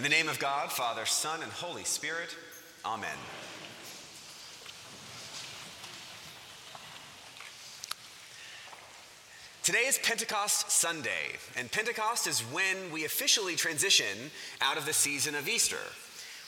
In the name of God, Father, Son, and Holy Spirit, amen. Today is Pentecost Sunday, and Pentecost is when we officially transition out of the season of Easter.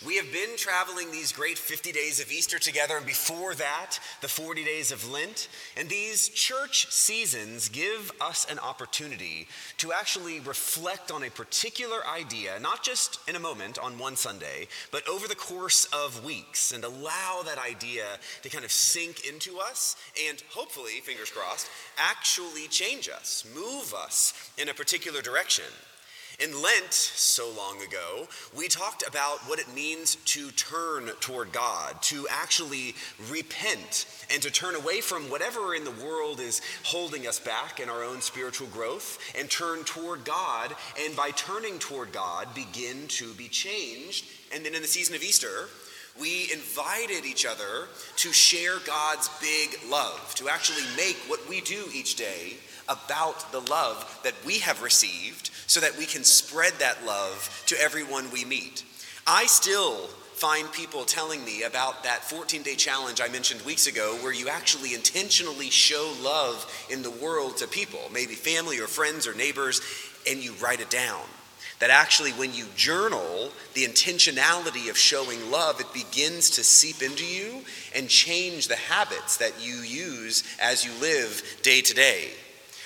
We have been traveling these great 50 days of Easter together, and before that, the 40 days of Lent. And these church seasons give us an opportunity to actually reflect on a particular idea, not just in a moment on one Sunday, but over the course of weeks, and allow that idea to kind of sink into us and hopefully, fingers crossed, actually change us, move us in a particular direction. In Lent, so long ago, we talked about what it means to turn toward God, to actually repent, and to turn away from whatever in the world is holding us back in our own spiritual growth, and turn toward God, and by turning toward God, begin to be changed. And then in the season of Easter, we invited each other to share God's big love, to actually make what we do each day about the love that we have received so that we can spread that love to everyone we meet. I still find people telling me about that 14-day challenge I mentioned weeks ago where you actually intentionally show love in the world to people, maybe family or friends or neighbors, and you write it down. That actually when you journal the intentionality of showing love, it begins to seep into you and change the habits that you use as you live day to day.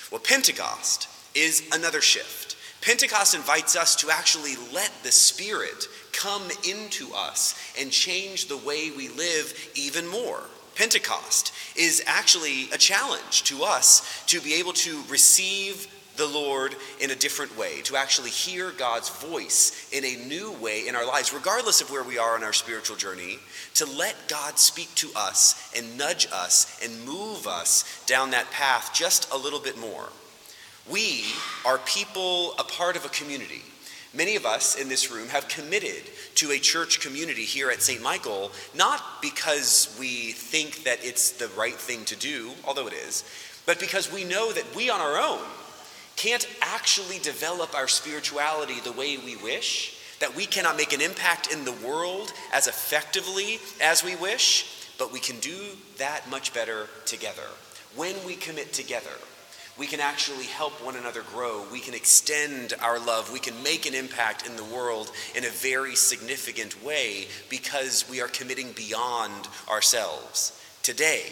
Well, Pentecost is another shift. Pentecost invites us to actually let the Spirit come into us and change the way we live even more. Pentecost is actually a challenge to us to be able to receive the Lord in a different way, to actually hear God's voice in a new way in our lives, regardless of where we are on our spiritual journey, to let God speak to us and nudge us and move us down that path just a little bit more. We are people, a part of a community. Many of us in this room have committed to a church community here at St. Michael, not because we think that it's the right thing to do, although it is, but because we know that we on our own can't actually develop our spirituality the way we wish, that we cannot make an impact in the world as effectively as we wish, but we can do that much better together. When we commit together, we can actually help one another grow. We can extend our love. We can make an impact in the world in a very significant way because we are committing beyond ourselves. Today,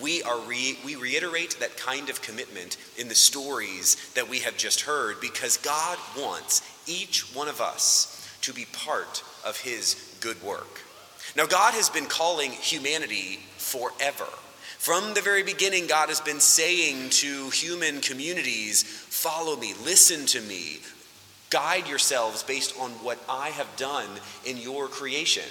we reiterate that kind of commitment in the stories that we have just heard because God wants each one of us to be part of his good work. Now, God has been calling humanity forever. From the very beginning, God has been saying to human communities, follow me, listen to me, guide yourselves based on what I have done in your creation.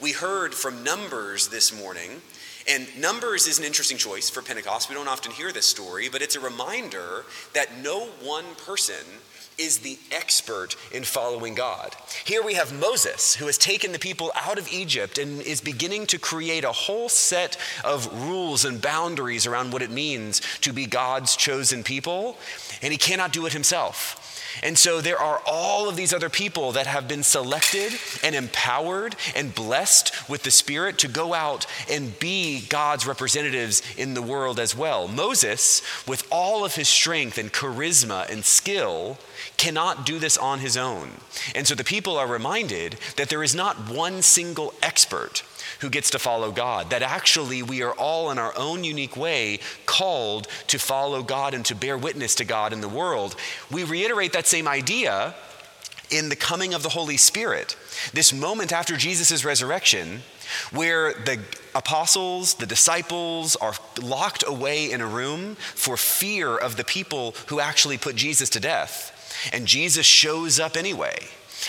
We heard from Numbers this morning. And Numbers is an interesting choice for Pentecost. We don't often hear this story, but it's a reminder that no one person is the expert in following God. Here we have Moses, who has taken the people out of Egypt and is beginning to create a whole set of rules and boundaries around what it means to be God's chosen people, and he cannot do it himself. And so there are all of these other people that have been selected and empowered and blessed with the Spirit to go out and be God's representatives in the world as well. Moses, with all of his strength and charisma and skill, cannot do this on his own. And so the people are reminded that there is not one single expert who gets to follow God, that actually we are all in our own unique way called to follow God and to bear witness to God in the world. We reiterate that same idea in the coming of the Holy Spirit, this moment after Jesus' resurrection, where the apostles, the disciples are locked away in a room for fear of the people who actually put Jesus to death. And Jesus shows up anyway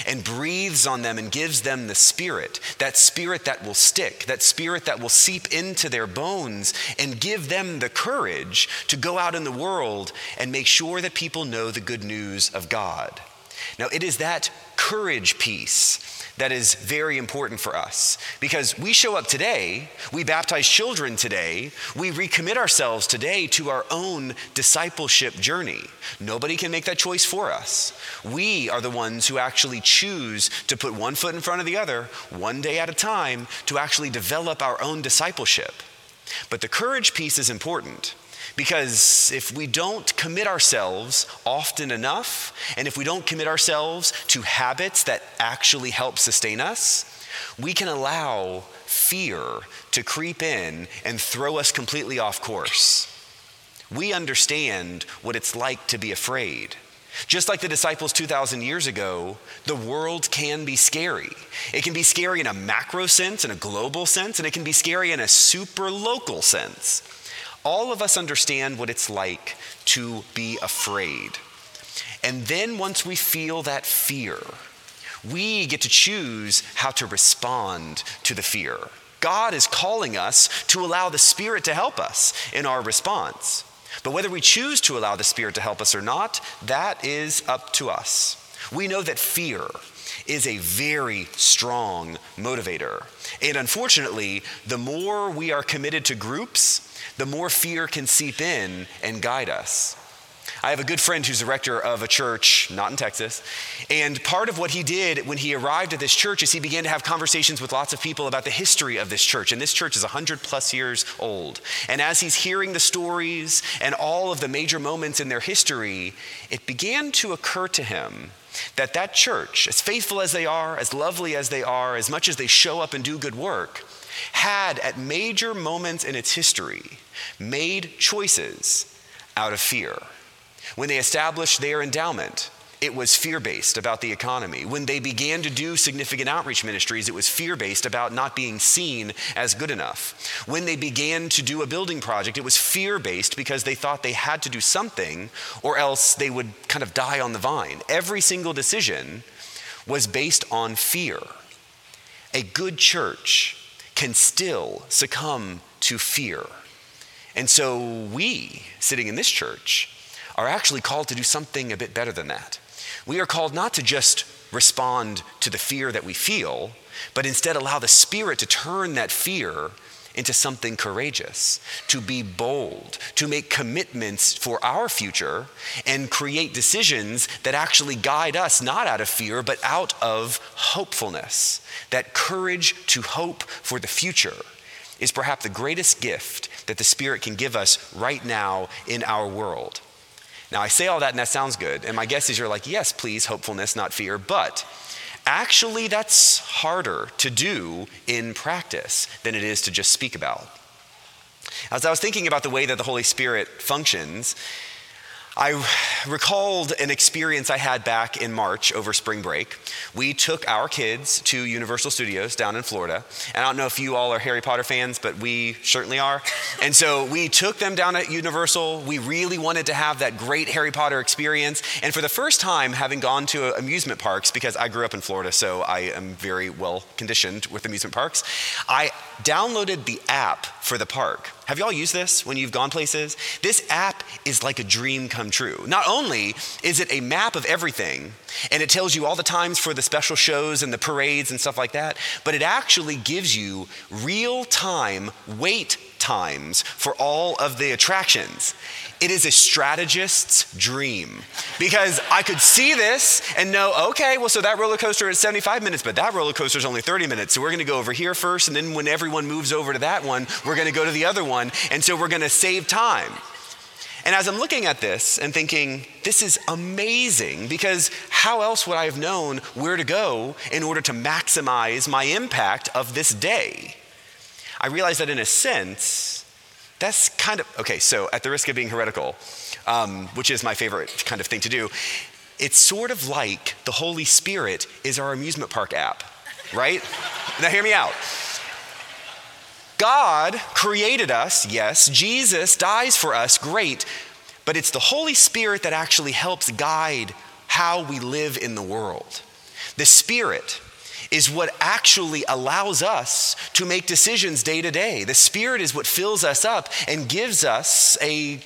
and breathes on them and gives them the Spirit that will stick, that Spirit that will seep into their bones and give them the courage to go out in the world and make sure that people know the good news of God. Now, it is that courage piece that is very important for us, because we show up today, we baptize children today, we recommit ourselves today to our own discipleship journey. Nobody can make that choice for us. We are the ones who actually choose to put one foot in front of the other, one day at a time, to actually develop our own discipleship. But the courage piece is important, because if we don't commit ourselves often enough, and if we don't commit ourselves to habits that actually help sustain us, we can allow fear to creep in and throw us completely off course. We understand what it's like to be afraid. Just like the disciples 2,000 years ago, the world can be scary. It can be scary in a macro sense, in a global sense, and it can be scary in a super local sense. All of us understand what it's like to be afraid. And then once we feel that fear, we get to choose how to respond to the fear. God is calling us to allow the Spirit to help us in our response. But whether we choose to allow the Spirit to help us or not, that is up to us. We know that fear is a very strong motivator. And unfortunately, the more we are committed to groups, the more fear can seep in and guide us. I have a good friend who's the rector of a church, not in Texas, and part of what he did when he arrived at this church is he began to have conversations with lots of people about the history of this church, and this church is 100 plus years old. And as he's hearing the stories and all of the major moments in their history, it began to occur to him that that church, as faithful as they are, as lovely as they are, as much as they show up and do good work, had at major moments in its history made choices out of fear. When they established their endowment, it was fear-based about the economy. When they began to do significant outreach ministries, it was fear-based about not being seen as good enough. When they began to do a building project, it was fear-based because they thought they had to do something or else they would kind of die on the vine. Every single decision was based on fear. A good church can still succumb to fear. And so we, sitting in this church, are actually called to do something a bit better than that. We are called not to just respond to the fear that we feel, but instead allow the Spirit to turn that fear into something courageous, to be bold, to make commitments for our future, and create decisions that actually guide us not out of fear, but out of hopefulness. That courage to hope for the future is perhaps the greatest gift that the Spirit can give us right now in our world. Now, I say all that and that sounds good, and my guess is you're like, yes, please, hopefulness, not fear, but actually that's harder to do in practice than it is to just speak about. As I was thinking about the way that the Holy Spirit functions, I recalled an experience I had back in March over spring break. We took our kids to Universal Studios down in Florida. And I don't know if you all are Harry Potter fans, but we certainly are. And so we took them down at Universal. We really wanted to have that great Harry Potter experience. And for the first time, having gone to amusement parks, because I grew up in Florida, so I am very well conditioned with amusement parks, I downloaded the app for the park. Have y'all used this when you've gone places? This app is like a dream come true. Not only is it a map of everything, and it tells you all the times for the special shows and the parades and stuff like that, but it actually gives you real-time wait times for all of the attractions. It is a strategist's dream, because I could see this and know, okay, well, so that roller coaster is 75 minutes, but that roller coaster is only 30 minutes. So we're going to go over here first. And then when everyone moves over to that one, we're going to go to the other one. And so we're going to save time. And as I'm looking at this and thinking, this is amazing, because how else would I have known where to go in order to maximize my impact of this day? I realized that in a sense, that's kind of, okay, so at the risk of being heretical, which is my favorite kind of thing to do, it's sort of like the Holy Spirit is our amusement park app, right? Now hear me out. God created us, yes. Jesus dies for us, great. But it's the Holy Spirit that actually helps guide how we live in the world. The Spirit is what actually allows us to make decisions day to day. The Spirit is what fills us up and gives us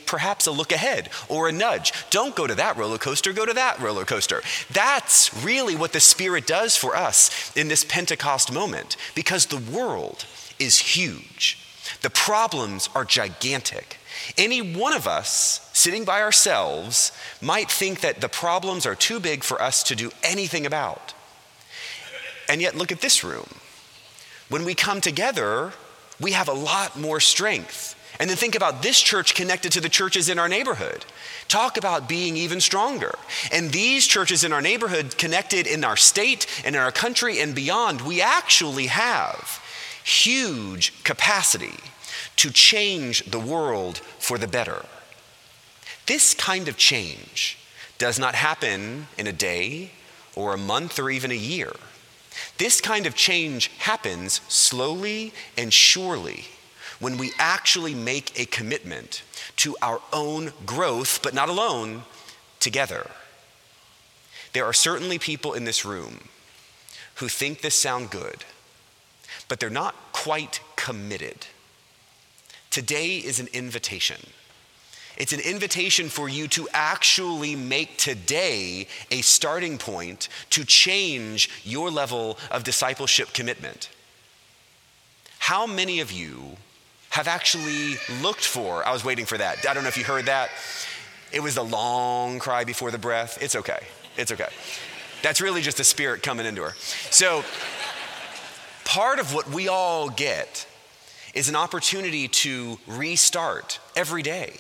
perhaps a look ahead or a nudge. Don't go to that roller coaster, go to that roller coaster. That's really what the Spirit does for us in this Pentecost moment, because the world is huge. The problems are gigantic. Any one of us sitting by ourselves might think that the problems are too big for us to do anything about. And yet, look at this room. When we come together, we have a lot more strength. And then think about this church connected to the churches in our neighborhood. Talk about being even stronger. And these churches in our neighborhood connected in our state and in our country and beyond, we actually have huge capacity to change the world for the better. This kind of change does not happen in a day or a month or even a year. This kind of change happens slowly and surely when we actually make a commitment to our own growth, but not alone, together. There are certainly people in this room who think this sounds good, but they're not quite committed. Today is an invitation. It's an invitation for you to actually make today a starting point to change your level of discipleship commitment. How many of you have actually looked for, I was waiting for that. I don't know if you heard that. It was the long cry before the breath. It's okay. It's okay. That's really just the Spirit coming into her. So part of what we all get is an opportunity to restart every day.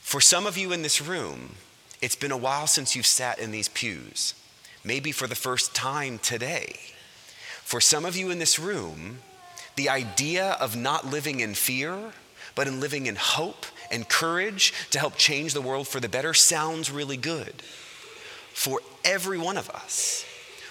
For some of you in this room, it's been a while since you've sat in these pews, maybe for the first time today. For some of you in this room, the idea of not living in fear, but in living in hope and courage to help change the world for the better sounds really good. For every one of us,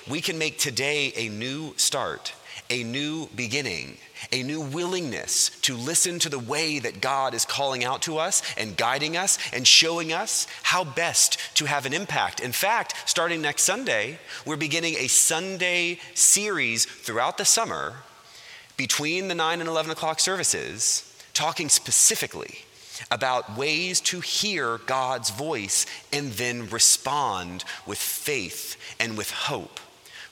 we can make today a new start, a new beginning, a new willingness to listen to the way that God is calling out to us and guiding us and showing us how best to have an impact. In fact, starting next Sunday, we're beginning a Sunday series throughout the summer between the 9 and 11 o'clock services, talking specifically about ways to hear God's voice and then respond with faith and with hope,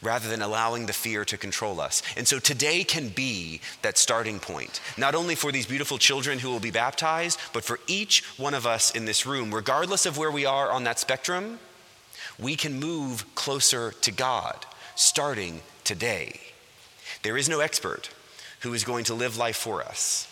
rather than allowing the fear to control us. And so today can be that starting point, not only for these beautiful children who will be baptized, but for each one of us in this room. Regardless of where we are on that spectrum, we can move closer to God starting today. There is no expert who is going to live life for us.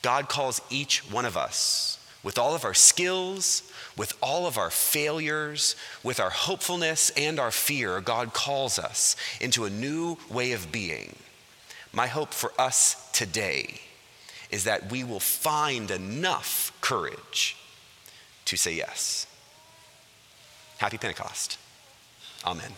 God calls each one of us with all of our skills, with all of our failures, with our hopefulness and our fear. God calls us into a new way of being. My hope for us today is that we will find enough courage to say yes. Happy Pentecost. Amen.